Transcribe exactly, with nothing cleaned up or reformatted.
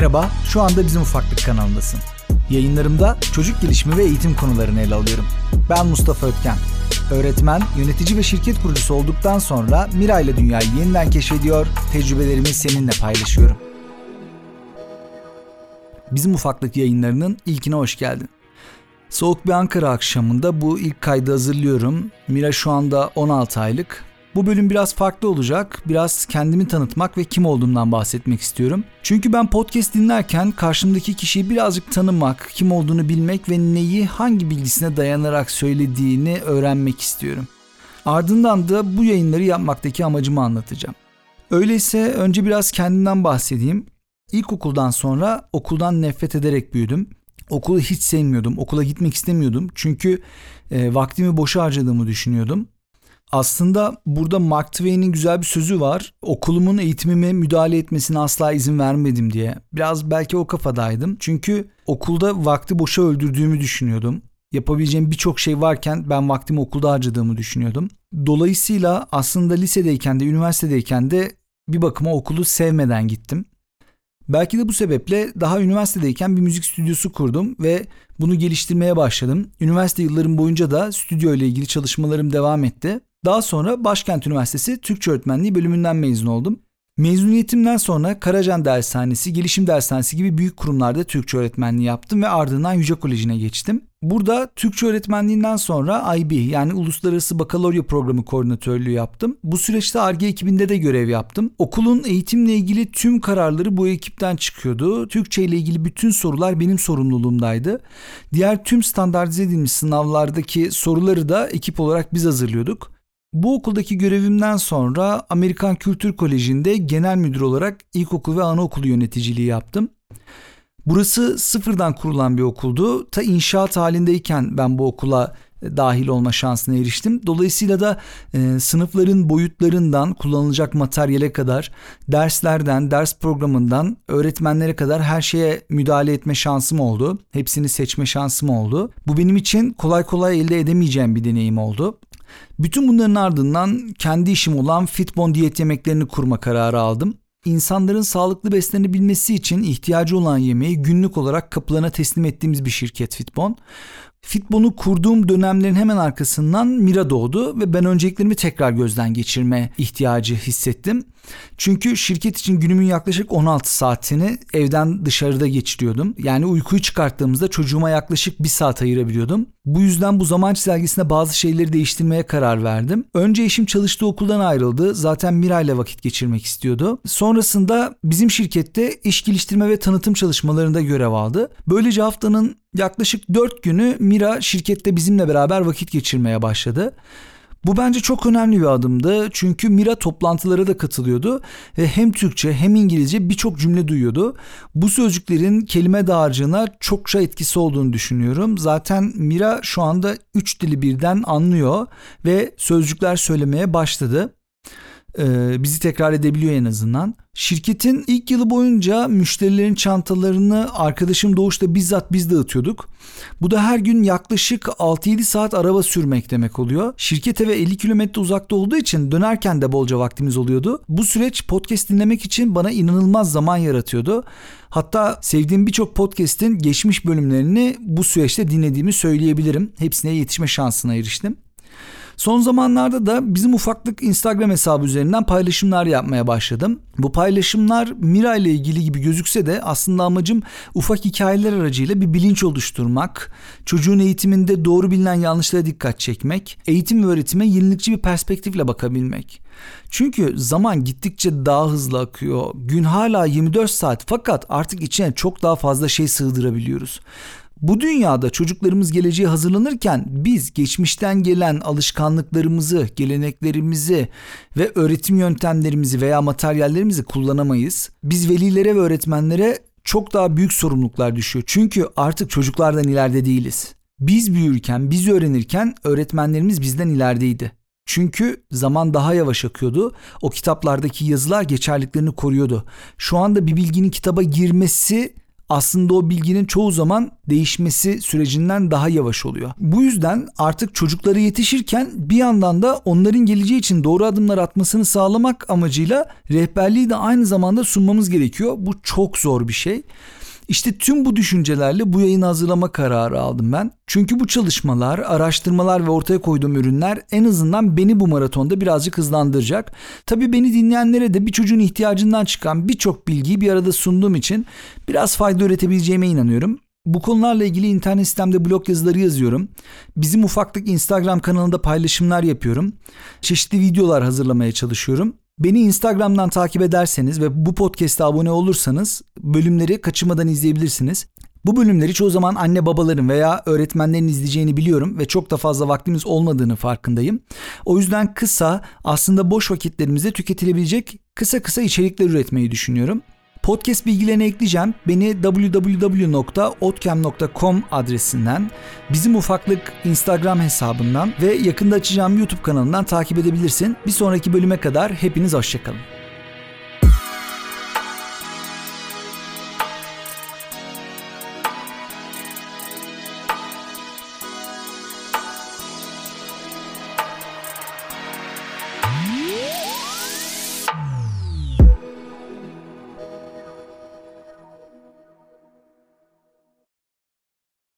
Merhaba, şu anda bizim Ufaklık kanalındasın. Yayınlarımda çocuk gelişimi ve eğitim konularını ele alıyorum. Ben Mustafa Ötken. Öğretmen, yönetici ve şirket kurucusu olduktan sonra Mira ile dünyayı yeniden keşfediyor, tecrübelerimi seninle paylaşıyorum. Bizim Ufaklık yayınlarının ilkine hoş geldin. Soğuk bir Ankara akşamında bu ilk kaydı hazırlıyorum. Mira şu anda on altı aylık. Bu bölüm biraz farklı olacak. Biraz kendimi tanıtmak ve kim olduğumdan bahsetmek istiyorum. Çünkü ben podcast dinlerken karşımdaki kişiyi birazcık tanımak, kim olduğunu bilmek ve neyi hangi bilgisine dayanarak söylediğini öğrenmek istiyorum. Ardından da bu yayınları yapmaktaki amacımı anlatacağım. Öyleyse önce biraz kendimden bahsedeyim. İlkokuldan sonra okuldan nefret ederek büyüdüm. Okulu hiç sevmiyordum. Okula gitmek istemiyordum. Çünkü e, vaktimi boşa harcadığımı düşünüyordum. Aslında burada Mark Twain'in güzel bir sözü var. Okulumun eğitimime müdahale etmesine asla izin vermedim diye. Biraz belki o kafadaydım. Çünkü okulda vakti boşa öldürdüğümü düşünüyordum. Yapabileceğim birçok şey varken ben vaktimi okulda harcadığımı düşünüyordum. Dolayısıyla aslında lisedeyken de üniversitedeyken de bir bakıma okulu sevmeden gittim. Belki de bu sebeple daha üniversitedeyken bir müzik stüdyosu kurdum ve bunu geliştirmeye başladım. Üniversite yıllarım boyunca da stüdyo ile ilgili çalışmalarım devam etti. Daha sonra Başkent Üniversitesi Türkçe Öğretmenliği bölümünden mezun oldum. Mezuniyetimden sonra Karacan Dershanesi, Gelişim Dershanesi gibi büyük kurumlarda Türkçe öğretmenliği yaptım ve ardından Yüce Koleji'ne geçtim. Burada Türkçe öğretmenliğinden sonra I B yani Uluslararası Bakalorya Programı koordinatörlüğü yaptım. Bu süreçte Ar-Ge ekibinde de görev yaptım. Okulun eğitimle ilgili tüm kararları bu ekipten çıkıyordu. Türkçe ile ilgili bütün sorular benim sorumluluğumdaydı. Diğer tüm standartize edilmiş sınavlardaki soruları da ekip olarak biz hazırlıyorduk. Bu okuldaki görevimden sonra Amerikan Kültür Koleji'nde genel müdür olarak ilkokul ve anaokulu yöneticiliği yaptım. Burası sıfırdan kurulan bir okuldu. Ta inşaat halindeyken ben bu okula dahil olma şansına eriştim. Dolayısıyla da e, sınıfların boyutlarından kullanılacak materyale kadar, derslerden, ders programından öğretmenlere kadar her şeye müdahale etme şansım oldu. Hepsini seçme şansım oldu. Bu benim için kolay kolay elde edemeyeceğim bir deneyim oldu. Bütün bunların ardından kendi işim olan Fitbon diyet yemeklerini kurma kararı aldım. İnsanların sağlıklı beslenebilmesi için ihtiyacı olan yemeği günlük olarak kapılarına teslim ettiğimiz bir şirket Fitbon. Fitbon'u kurduğum dönemlerin hemen arkasından Mira doğdu ve ben önceliklerimi tekrar gözden geçirme ihtiyacı hissettim. Çünkü şirket için günümün yaklaşık on altı saatini evden dışarıda geçiriyordum. Yani uykuyu çıkarttığımızda çocuğuma yaklaşık bir saat ayırabiliyordum. Bu yüzden bu zaman çizelgesine bazı şeyleri değiştirmeye karar verdim. Önce eşim çalıştığı okuldan ayrıldı. Zaten Mira ile vakit geçirmek istiyordu. Sonrasında bizim şirkette iş geliştirme ve tanıtım çalışmalarında görev aldı. Böylece haftanın yaklaşık dört günü Mira şirkette bizimle beraber vakit geçirmeye başladı. Bu bence çok önemli bir adımdı. Çünkü Mira toplantılara da katılıyordu ve hem Türkçe hem İngilizce birçok cümle duyuyordu. Bu sözcüklerin kelime dağarcığına çokça etkisi olduğunu düşünüyorum. Zaten Mira şu anda üç dili birden anlıyor ve sözcükler söylemeye başladı. Ee, bizi tekrar edebiliyor en azından. Şirketin ilk yılı boyunca müşterilerin çantalarını arkadaşım Doğuş'ta bizzat biz dağıtıyorduk. Bu da her gün yaklaşık altı yedi saat araba sürmek demek oluyor. Şirket eve elli kilometre uzakta olduğu için dönerken de bolca vaktimiz oluyordu. Bu süreç podcast dinlemek için bana inanılmaz zaman yaratıyordu. Hatta sevdiğim birçok podcast'in geçmiş bölümlerini bu süreçte dinlediğimi söyleyebilirim. Hepsine yetişme şansına eriştim. Son zamanlarda da bizim Ufaklık Instagram hesabı üzerinden paylaşımlar yapmaya başladım. Bu paylaşımlar Mira ile ilgili gibi gözükse de aslında amacım ufak hikayeler aracıyla bir bilinç oluşturmak, çocuğun eğitiminde doğru bilinen yanlışlara dikkat çekmek, eğitim ve öğretime yenilikçi bir perspektifle bakabilmek. Çünkü zaman gittikçe daha hızlı akıyor. Gün hala yirmi dört saat fakat artık içine çok daha fazla şey sığdırabiliyoruz. Bu dünyada çocuklarımız geleceğe hazırlanırken biz geçmişten gelen alışkanlıklarımızı, geleneklerimizi ve öğretim yöntemlerimizi veya materyallerimizi kullanamayız. Biz velilere ve öğretmenlere çok daha büyük sorumluluklar düşüyor. Çünkü artık çocuklardan ileride değiliz. Biz büyürken, biz öğrenirken öğretmenlerimiz bizden ilerideydi. Çünkü zaman daha yavaş akıyordu. O kitaplardaki yazılar geçerliliklerini koruyordu. Şu anda bir bilginin kitaba girmesi aslında o bilginin çoğu zaman değişmesi sürecinden daha yavaş oluyor. Bu yüzden artık çocukları yetişirken bir yandan da onların geleceği için doğru adımlar atmasını sağlamak amacıyla rehberliği de aynı zamanda sunmamız gerekiyor. Bu çok zor bir şey. İşte tüm bu düşüncelerle bu yayını hazırlama kararı aldım ben. Çünkü bu çalışmalar, araştırmalar ve ortaya koyduğum ürünler en azından beni bu maratonda birazcık hızlandıracak. Tabii beni dinleyenlere de bir çocuğun ihtiyacından çıkan birçok bilgiyi bir arada sunduğum için biraz fayda üretebileceğime inanıyorum. Bu konularla ilgili internet sitemde blog yazıları yazıyorum. Bizim Ufaklık Instagram kanalında paylaşımlar yapıyorum. Çeşitli videolar hazırlamaya çalışıyorum. Beni Instagram'dan takip ederseniz ve bu podcast'a abone olursanız bölümleri kaçırmadan izleyebilirsiniz. Bu bölümleri çoğu zaman anne babaların veya öğretmenlerin izleyeceğini biliyorum ve çok da fazla vaktimiz olmadığını farkındayım. O yüzden kısa, aslında boş vakitlerimizde tüketilebilecek kısa kısa içerikler üretmeyi düşünüyorum. Podcast bilgilerini ekleyeceğim. Beni double-u double-u double-u nokta otkem nokta com adresinden, bizim Ufaklık Instagram hesabından ve yakında açacağım YouTube kanalından takip edebilirsin. Bir sonraki bölüme kadar hepiniz hoşça kalın.